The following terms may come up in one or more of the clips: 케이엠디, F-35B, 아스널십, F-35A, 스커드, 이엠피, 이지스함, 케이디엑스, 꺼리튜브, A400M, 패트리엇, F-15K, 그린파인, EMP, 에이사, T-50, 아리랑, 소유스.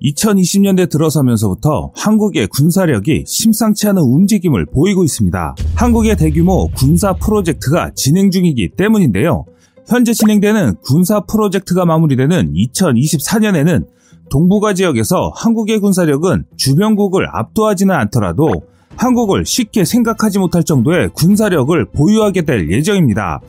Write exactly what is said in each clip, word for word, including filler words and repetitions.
이천이십 년대 들어서면서부터 한국의 군사력이 심상치 않은 움직임을 보이고 있습니다. 한국의 대규모 군사 프로젝트가 진행 중이기 때문인데요. 현재 진행되는 군사 프로젝트가 마무리되는 이천이십사 년에는 동북아 지역에서 한국의 군사력은 주변국을 압도하지는 않더라도 한국을 쉽게 생각하지 못할 정도의 군사력을 보유하게 될 예정입니다.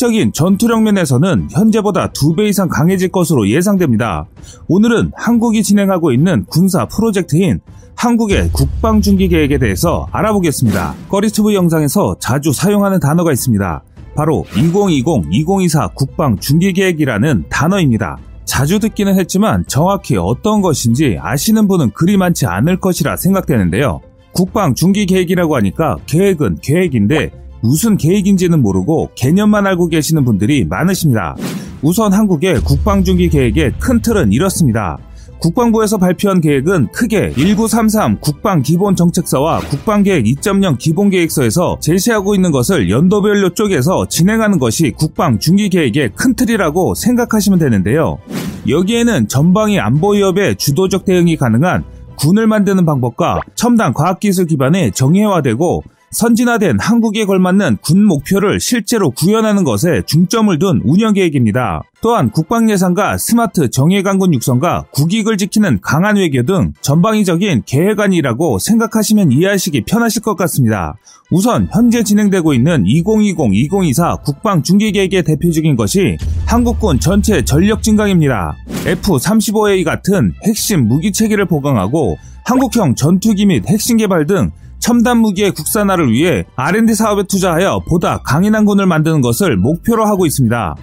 종합적인 전투력 면에서는 현재보다 두 배 이상 강해질 것으로 예상됩니다. 오늘은 한국이 진행하고 있는 군사 프로젝트인 한국의 국방중기계획에 대해서 알아보겠습니다. 꺼리튜브 영상에서 자주 사용하는 단어가 있습니다. 바로 이공이공 이공이사 국방중기계획이라는 단어입니다. 자주 듣기는 했지만 정확히 어떤 것인지 아시는 분은 그리 많지 않을 것이라 생각되는데요. 국방중기계획이라고 하니까 계획은 계획인데 무슨 계획인지는 모르고 개념만 알고 계시는 분들이 많으십니다. 우선 한국의 국방중기 계획의 큰 틀은 이렇습니다. 국방부에서 발표한 계획은 크게 일구삼삼 국방기본정책서와 국방계획 이 점 영 기본계획서에서 제시하고 있는 것을 연도별로 쪼개서 진행하는 것이 국방중기계획의 큰 틀이라고 생각하시면 되는데요. 여기에는 전방위 안보위협의 주도적 대응이 가능한 군을 만드는 방법과 첨단 과학기술 기반에 정의화되고 선진화된 한국에 걸맞는 군 목표를 실제로 구현하는 것에 중점을 둔 운영계획입니다. 또한 국방예산과 스마트 정예강군 육성과 국익을 지키는 강한 외교 등 전방위적인 계획안이라고 생각하시면 이해하시기 편하실 것 같습니다. 우선 현재 진행되고 있는 이공이공 이공이사 국방중기계획의 대표적인 것이 한국군 전체 전력 증강입니다. 에프 삼십오 에이 같은 핵심 무기체계를 보강하고 한국형 전투기 및 핵심 개발 등 첨단 무기의 국산화를 위해 알 앤 디 사업에 투자하여 보다 강인한 군을 만드는 것을 목표로 하고 있습니다.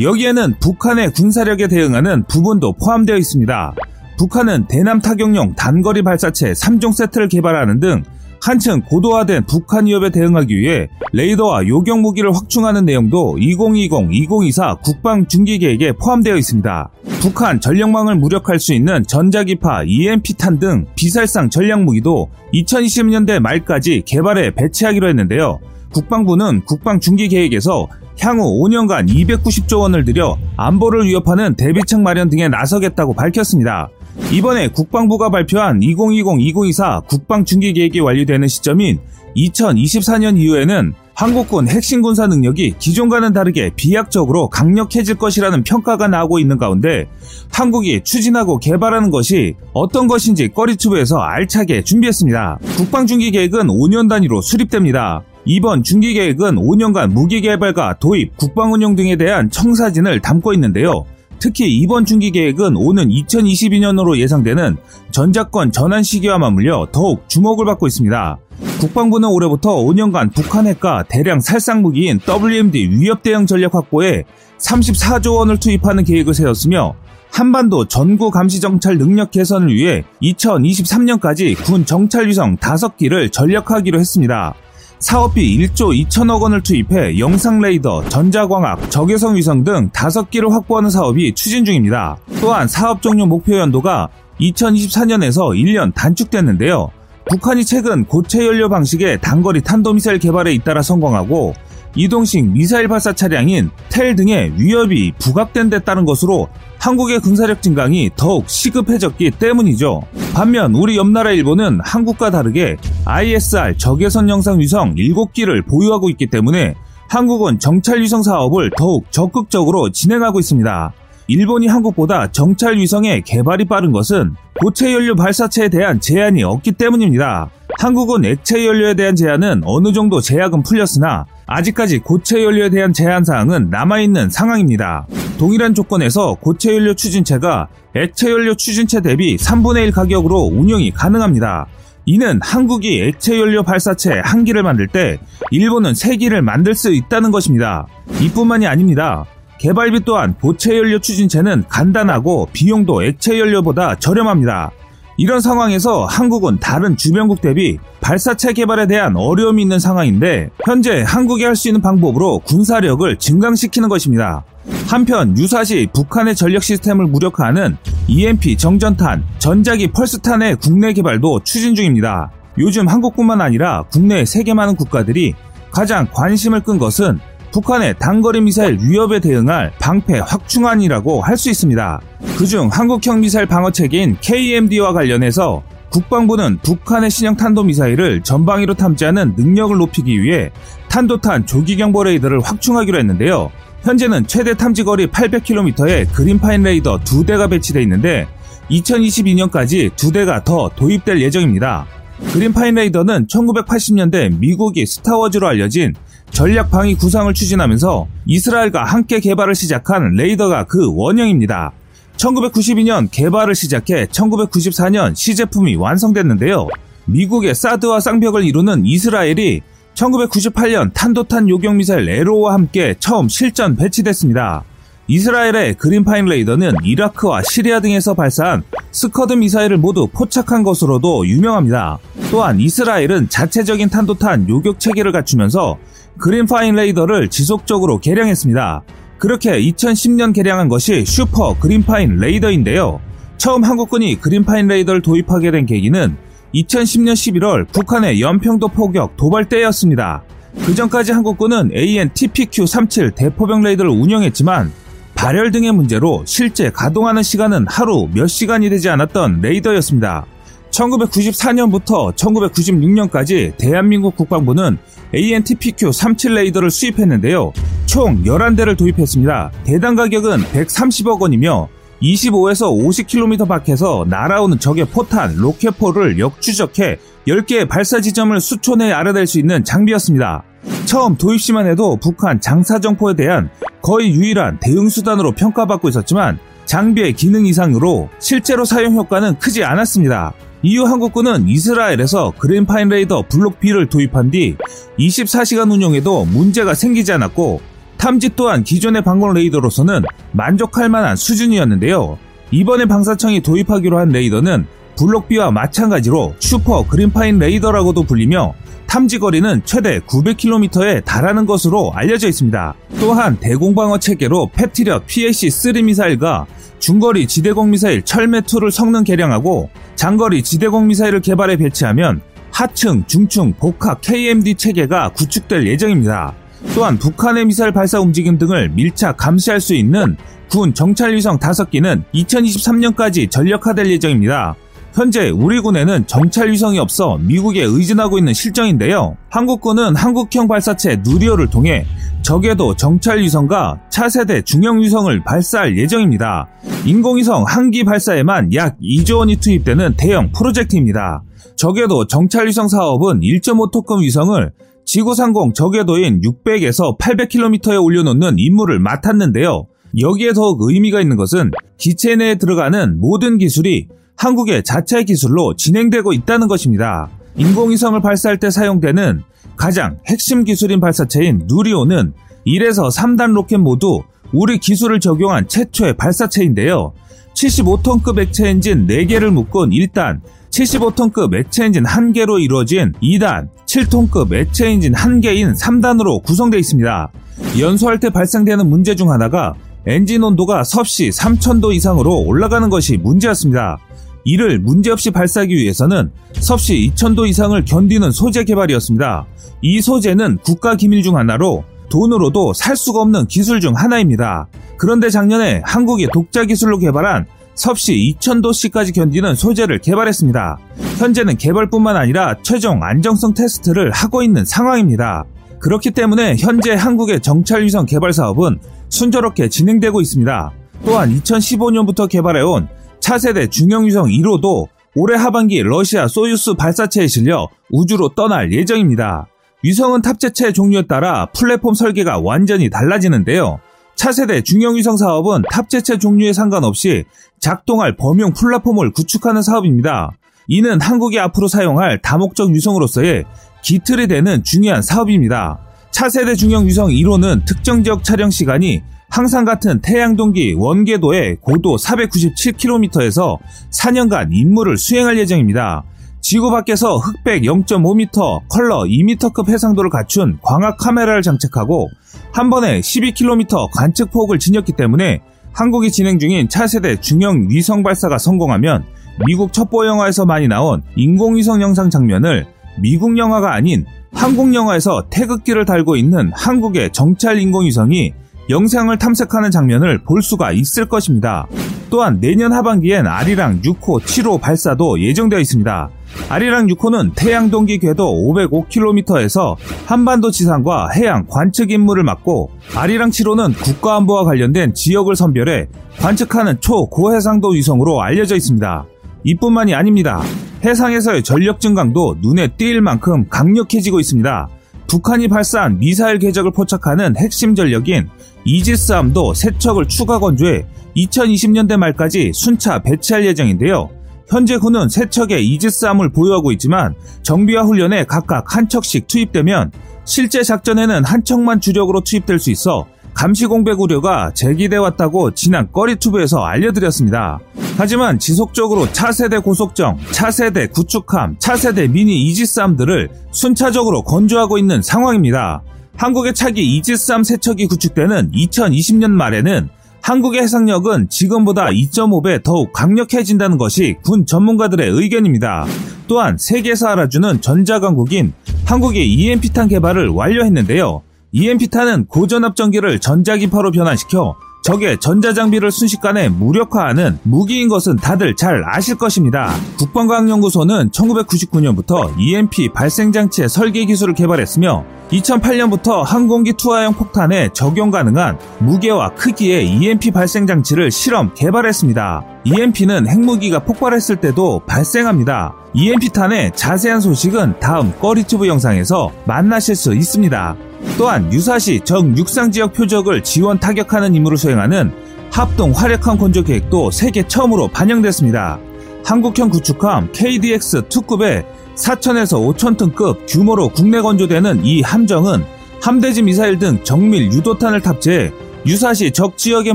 여기에는 북한의 군사력에 대응하는 부분도 포함되어 있습니다. 북한은 대남 타격용 단거리 발사체 삼 종 세트를 개발하는 등 한층 고도화된 북한 위협에 대응하기 위해 레이더와 요격 무기를 확충하는 내용도 이공이공 이공이사 국방중기계획에 포함되어 있습니다. 북한 전력망을 무력할 수 있는 전자기파 이 엠 피탄 등 비살상 전략무기도 이천이십 년대 말까지 개발해 배치하기로 했는데요. 국방부는 국방중기계획에서 향후 오 년간 이백구십조 원을 들여 안보를 위협하는 대비책 마련 등에 나서겠다고 밝혔습니다. 이번에 국방부가 발표한 이공이공 이공이사 국방중기계획이 완료되는 시점인 이천이십사 년 이후에는 한국군 핵심 군사 능력이 기존과는 다르게 비약적으로 강력해질 것이라는 평가가 나오고 있는 가운데 한국이 추진하고 개발하는 것이 어떤 것인지 꺼리튜브에서 알차게 준비했습니다. 국방중기계획은 오 년 단위로 수립됩니다. 이번 중기계획은 오 년간 무기개발과 도입, 국방운용 등에 대한 청사진을 담고 있는데요. 특히 이번 중기계획은 오는 이천이십이 년으로 예상되는 전작권 전환 시기와 맞물려 더욱 주목을 받고 있습니다. 국방부는 올해부터 오 년간 북한 핵과 대량 살상무기인 더블유 엠 디 위협대응 전략 확보에 삼십사조 원을 투입하는 계획을 세웠으며 한반도 전구 감시 정찰 능력 개선을 위해 이천이십삼 년까지 군 정찰 위성 다섯 기를 전력화하기로 했습니다. 사업비 일조 이천억 원을 투입해 영상 레이더, 전자광학, 적외선 위성 등 다섯 기를 확보하는 사업이 추진 중입니다. 또한 사업 종료 목표 연도가 이천이십사 년에서 일 년 단축됐는데요. 북한이 최근 고체 연료 방식의 단거리 탄도미사일 개발에 잇따라 성공하고 이동식 미사일 발사 차량인 텔 등의 위협이 부각된 데 따른 것으로 한국의 군사력 증강이 더욱 시급해졌기 때문이죠. 반면 우리 옆나라 일본은 한국과 다르게 아이 에스 알 적외선 영상 위성 일곱 기를 보유하고 있기 때문에 한국은 정찰 위성 사업을 더욱 적극적으로 진행하고 있습니다. 일본이 한국보다 정찰 위성의 개발이 빠른 것은 고체 연료 발사체에 대한 제한이 없기 때문입니다. 한국은 액체 연료에 대한 제한은 어느 정도 제약은 풀렸으나 아직까지 고체 연료에 대한 제한 사항은 남아있는 상황입니다. 동일한 조건에서 고체 연료 추진체가 액체 연료 추진체 대비 삼분의 일 가격으로 운영이 가능합니다. 이는 한국이 액체 연료 발사체 한 기를 만들 때 일본은 세 기를 만들 수 있다는 것입니다. 이뿐만이 아닙니다. 개발비 또한 고체 연료 추진체는 간단하고 비용도 액체 연료보다 저렴합니다. 이런 상황에서 한국은 다른 주변국 대비 발사체 개발에 대한 어려움이 있는 상황인데 현재 한국이 할 수 있는 방법으로 군사력을 증강시키는 것입니다. 한편 유사시 북한의 전력 시스템을 무력화하는 이 엠 피 정전탄, 전자기 펄스탄의 국내 개발도 추진 중입니다. 요즘 한국뿐만 아니라 국내 세계 많은 국가들이 가장 관심을 끈 것은 북한의 단거리 미사일 위협에 대응할 방패 확충안이라고 할 수 있습니다. 그중 한국형 미사일 방어체계인 케이엠디와 관련해서 국방부는 북한의 신형 탄도미사일을 전방위로 탐지하는 능력을 높이기 위해 탄도탄 조기경보 레이더를 확충하기로 했는데요. 현재는 최대 탐지거리 팔백 킬로미터에 그린파인 레이더 두 대가 배치되어 있는데 이천이십이 년까지 두 대가 더 도입될 예정입니다. 그린파인 레이더는 천구백팔십 년대 미국이 스타워즈로 알려진 전략 방위 구상을 추진하면서 이스라엘과 함께 개발을 시작한 레이더가 그 원형입니다. 천구백구십이 년 개발을 시작해 천구백구십사 년 시제품이 완성됐는데요. 미국의 사드와 쌍벽을 이루는 이스라엘이 천구백구십팔 년 탄도탄 요격미사일 에로와 함께 처음 실전 배치됐습니다. 이스라엘의 그린파인 레이더는 이라크와 시리아 등에서 발사한 스커드 미사일을 모두 포착한 것으로도 유명합니다. 또한 이스라엘은 자체적인 탄도탄 요격체계를 갖추면서 그린파인 레이더를 지속적으로 개량했습니다. 그렇게 이천십 년 개량한 것이 슈퍼 그린파인 레이더인데요. 처음 한국군이 그린파인 레이더를 도입하게 된 계기는 이천십 년 십일월 북한의 연평도 포격 도발 때였습니다. 그전까지 한국군은 에이엔 티피큐 삼십칠 대포병 레이더를 운영했지만 발열 등의 문제로 실제 가동하는 시간은 하루 몇 시간이 되지 않았던 레이더였습니다. 천구백구십사 년부터 천구백구십육 년까지 대한민국 국방부는 에이엔 티피큐 삼십칠 레이더를 수입했는데요. 총 열한 대를 도입했습니다. 대당 가격은 백삼십억 원이며 이십오에서 오십 킬로미터 밖에서 날아오는 적의 포탄, 로켓포를 역추적해 열 개의 발사 지점을 수초 내에 알아낼 수 있는 장비였습니다. 처음 도입시만 해도 북한 장사정포에 대한 거의 유일한 대응수단으로 평가받고 있었지만 장비의 기능 이상으로 실제로 사용 효과는 크지 않았습니다. 이후 한국군은 이스라엘에서 그린파인 레이더 블록 비를 도입한 뒤 이십사 시간 운용에도 문제가 생기지 않았고 탐지 또한 기존의 방공 레이더로서는 만족할 만한 수준이었는데요. 이번에 방사청이 도입하기로 한 레이더는 블록 비와 마찬가지로 슈퍼 그린파인 레이더라고도 불리며 탐지 거리는 최대 구백 킬로미터에 달하는 것으로 알려져 있습니다. 또한 대공방어 체계로 패트리엇 피에이씨 쓰리 미사일과 중거리 지대공 미사일 철매이를 성능 개량하고 장거리 지대공 미사일을 개발해 배치하면 하층, 중층, 복합 케이엠디 체계가 구축될 예정입니다. 또한 북한의 미사일 발사 움직임 등을 밀착 감시할 수 있는 군 정찰위성 다섯 기는 이천이십삼 년까지 전력화될 예정입니다. 현재 우리 군에는 정찰위성이 없어 미국에 의존하고 있는 실정인데요. 한국군은 한국형 발사체 누리호를 통해 적에도 정찰위성과 차세대 중형위성을 발사할 예정입니다. 인공위성 한 기 발사에만 약 이조 원이 투입되는 대형 프로젝트입니다. 적에도 정찰위성 사업은 일점오 톤급 위성을 지구 상공 적외도인 육백에서 팔백 킬로미터에 올려놓는 임무를 맡았는데요. 여기에 더욱 의미가 있는 것은 기체 내에 들어가는 모든 기술이 한국의 자체 기술로 진행되고 있다는 것입니다. 인공위성을 발사할 때 사용되는 가장 핵심 기술인 발사체인 누리호는 일에서 삼 단 로켓 모두 우리 기술을 적용한 최초의 발사체인데요. 칠십오 톤급 액체 엔진 네 개를 묶은 일 단, 칠십오 톤급 액체 엔진 한 개로 이루어진 이 단, 칠 톤급 액체 엔진 한 개인 삼 단으로 구성되어 있습니다. 연소할 때 발생되는 문제 중 하나가 엔진 온도가 섭씨 삼천 도 이상으로 올라가는 것이 문제였습니다. 이를 문제없이 발사하기 위해서는 섭씨 이천 도 이상을 견디는 소재 개발이었습니다. 이 소재는 국가 기밀 중 하나로 돈으로도 살 수가 없는 기술 중 하나입니다. 그런데 작년에 한국이 독자 기술로 개발한 섭씨 이천 도씨까지 견디는 소재를 개발했습니다. 현재는 개발뿐만 아니라 최종 안정성 테스트를 하고 있는 상황입니다. 그렇기 때문에 현재 한국의 정찰위성 개발 사업은 순조롭게 진행되고 있습니다. 또한 이천십오 년부터 개발해온 차세대 중형위성 일 호도 올해 하반기 러시아 소유스 발사체에 실려 우주로 떠날 예정입니다. 위성은 탑재체 종류에 따라 플랫폼 설계가 완전히 달라지는데요. 차세대 중형위성 사업은 탑재체 종류에 상관없이 작동할 범용 플랫폼을 구축하는 사업입니다. 이는 한국이 앞으로 사용할 다목적 위성으로서의 기틀이 되는 중요한 사업입니다. 차세대 중형위성 일 호는 특정 지역 촬영 시간이 항상 같은 태양동기 원궤도의 고도 사백구십칠 킬로미터에서 사 년간 임무를 수행할 예정입니다. 지구 밖에서 흑백 영점오 미터, 컬러 이 미터급 해상도를 갖춘 광학 카메라를 장착하고 한 번에 십이 킬로미터 관측폭을 지녔기 때문에 한국이 진행 중인 차세대 중형 위성 발사가 성공하면 미국 첩보 영화에서 많이 나온 인공위성 영상 장면을 미국 영화가 아닌 한국 영화에서 태극기를 달고 있는 한국의 정찰 인공위성이 영상을 탐색하는 장면을 볼 수가 있을 것입니다. 또한 내년 하반기엔 아리랑 육 호, 칠 호 발사도 예정되어 있습니다. 아리랑 육 호는 태양동기 궤도 오백오 킬로미터에서 한반도 지상과 해양 관측 임무를 맡고, 아리랑 칠 호는 국가안보와 관련된 지역을 선별해 관측하는 초고해상도 위성으로 알려져 있습니다. 이뿐만이 아닙니다. 해상에서의 전력 증강도 눈에 띌 만큼 강력해지고 있습니다. 북한이 발사한 미사일 궤적을 포착하는 핵심 전력인 이지스함도 세 척을 추가 건조해 이천이십 년대 말까지 순차 배치할 예정인데요. 현재 군은 세 척의 이지스함을 보유하고 있지만 정비와 훈련에 각각 한 척씩 투입되면 실제 작전에는 한 척만 주력으로 투입될 수 있어 감시공백 우려가 제기돼왔다고 지난 꺼리튜브에서 알려드렸습니다. 하지만 지속적으로 차세대 고속정, 차세대 구축함, 차세대 미니 이지스함들을 순차적으로 건조하고 있는 상황입니다. 한국의 차기 이지스함 세 척이 구축되는 이천이십 년 말에는 한국의 해상력은 지금보다 이 점 오 배 더욱 강력해진다는 것이 군 전문가들의 의견입니다. 또한 세계에서 알아주는 전자강국인 한국이 이엠피탄 개발을 완료했는데요. 이엠피탄은 고전압전기를 전자기파로 변환시켜 적의 전자장비를 순식간에 무력화하는 무기인 것은 다들 잘 아실 것입니다. 국방과학연구소는 천구백구십구 년부터 이엠피 발생장치의 설계 기술을 개발했으며 이천팔 년부터 항공기 투하형 폭탄에 적용 가능한 무게와 크기의 이엠피 발생장치를 실험 개발했습니다. 이엠피는 핵무기가 폭발했을 때도 발생합니다. 이엠피탄의 자세한 소식은 다음 꺼리튜브 영상에서 만나실 수 있습니다. 또한 유사시 정육상지역 표적을 지원 타격하는 임무를 수행하는 합동 화력함 건조 계획도 세계 처음으로 반영됐습니다. 한국형 구축함 케이디엑스 투급의 사천에서 오천 톤급 규모로 국내 건조되는 이 함정은 함대지 미사일 등 정밀 유도탄을 탑재해 유사시 적 지역의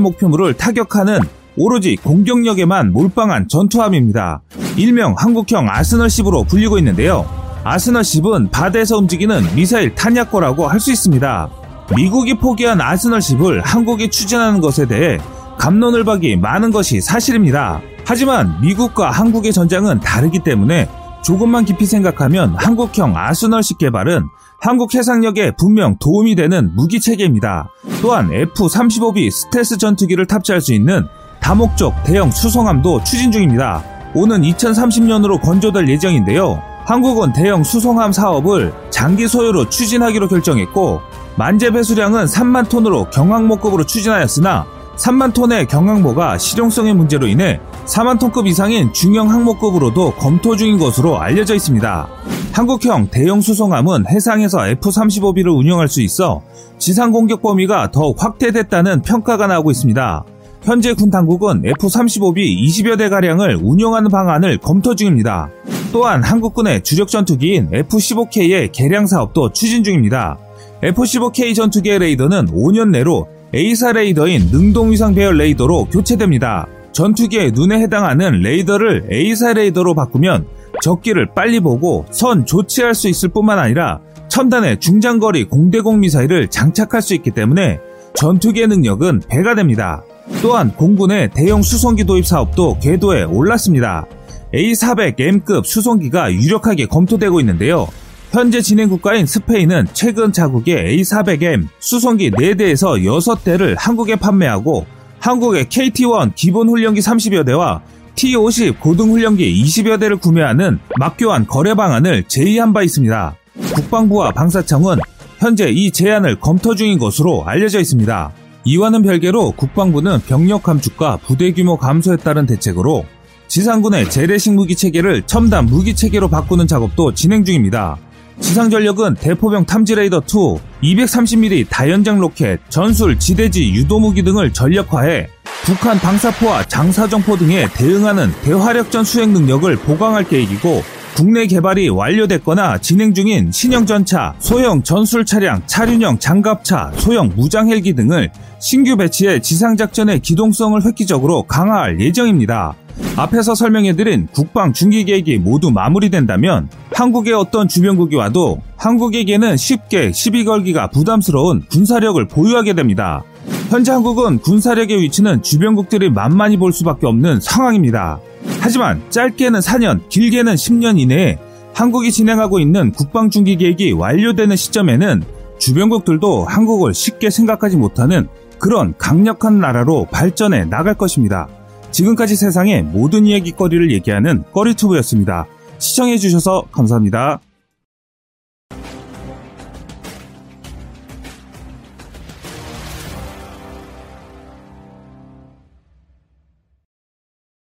목표물을 타격하는 오로지 공격력에만 몰빵한 전투함입니다. 일명 한국형 아스널십으로 불리고 있는데요. 아스널십은 바다에서 움직이는 미사일 탄약고라고 할 수 있습니다. 미국이 포기한 아스널십을 한국이 추진하는 것에 대해 갑론을 박이 많은 것이 사실입니다. 하지만 미국과 한국의 전장은 다르기 때문에 조금만 깊이 생각하면 한국형 아스널십 개발은 한국 해상력에 분명 도움이 되는 무기체계입니다. 또한 에프 삼십오 비 스텔스 전투기를 탑재할 수 있는 다목적 대형 수송함도 추진 중입니다. 오는 이천삼십 년으로 건조될 예정인데요. 한국은 대형 수송함 사업을 장기 소유로 추진하기로 결정했고, 만재 배수량은 삼만 톤으로 경항모급으로 추진하였으나 삼만 톤의 경항모가 실용성의 문제로 인해 사만 톤급 이상인 중형 항모급으로도 검토 중인 것으로 알려져 있습니다. 한국형 대형 수송함은 해상에서 에프 삼십오 비를 운영할 수 있어 지상 공격 범위가 더욱 확대됐다는 평가가 나오고 있습니다. 현재 군 당국은 에프 삼십오 비 이십여 대가량을 운영하는 방안을 검토 중입니다. 또한 한국군의 주력 전투기인 에프 십오 케이의 개량 사업도 추진 중입니다. 에프 십오 케이 전투기의 레이더는 오 년 내로 에이사 레이더인 능동위상 배열 레이더로 교체됩니다. 전투기의 눈에 해당하는 레이더를 에이사 레이더로 바꾸면 적기를 빨리 보고 선 조치할 수 있을 뿐만 아니라 첨단의 중장거리 공대공 미사일을 장착할 수 있기 때문에 전투기의 능력은 배가 됩니다. 또한 공군의 대형 수송기 도입 사업도 궤도에 올랐습니다. 에이 사백 엠급 수송기가 유력하게 검토되고 있는데요. 현재 진행 국가인 스페인은 최근 자국의 에이 사백 엠 수송기 네 대에서 여섯 대를 한국에 판매하고, 한국의 케이티 일 기본훈련기 삼십여 대와 티 오십 고등훈련기 이십여 대를 구매하는 막교환 거래 방안을 제의한 바 있습니다. 국방부와 방사청은 현재 이 제안을 검토 중인 것으로 알려져 있습니다. 이와는 별개로 국방부는 병력 감축과 부대 규모 감소에 따른 대책으로 지상군의 재래식 무기체계를 첨단 무기체계로 바꾸는 작업도 진행 중입니다. 지상전력은 대포병 탐지레이더이, 이백삼십 밀리미터 다연장 로켓, 전술 지대지 유도무기 등을 전력화해 북한 방사포와 장사정포 등에 대응하는 대화력전 수행 능력을 보강할 계획이고, 국내 개발이 완료됐거나 진행 중인 신형 전차, 소형 전술 차량, 차륜형 장갑차, 소형 무장 헬기 등을 신규 배치해 지상작전의 기동성을 획기적으로 강화할 예정입니다. 앞에서 설명해드린 국방 중기계획이 모두 마무리된다면 한국의 어떤 주변국이 와도 한국에게는 쉽게 시비 걸기가 부담스러운 군사력을 보유하게 됩니다. 현재 한국은 군사력의 위치는 주변국들이 만만히 볼 수밖에 없는 상황입니다. 하지만 짧게는 사 년, 길게는 십 년 이내에 한국이 진행하고 있는 국방중기 계획이 완료되는 시점에는 주변국들도 한국을 쉽게 생각하지 못하는 그런 강력한 나라로 발전해 나갈 것입니다. 지금까지 세상의 모든 이야기거리를 얘기하는 꺼리튜브였습니다. 시청해주셔서 감사합니다.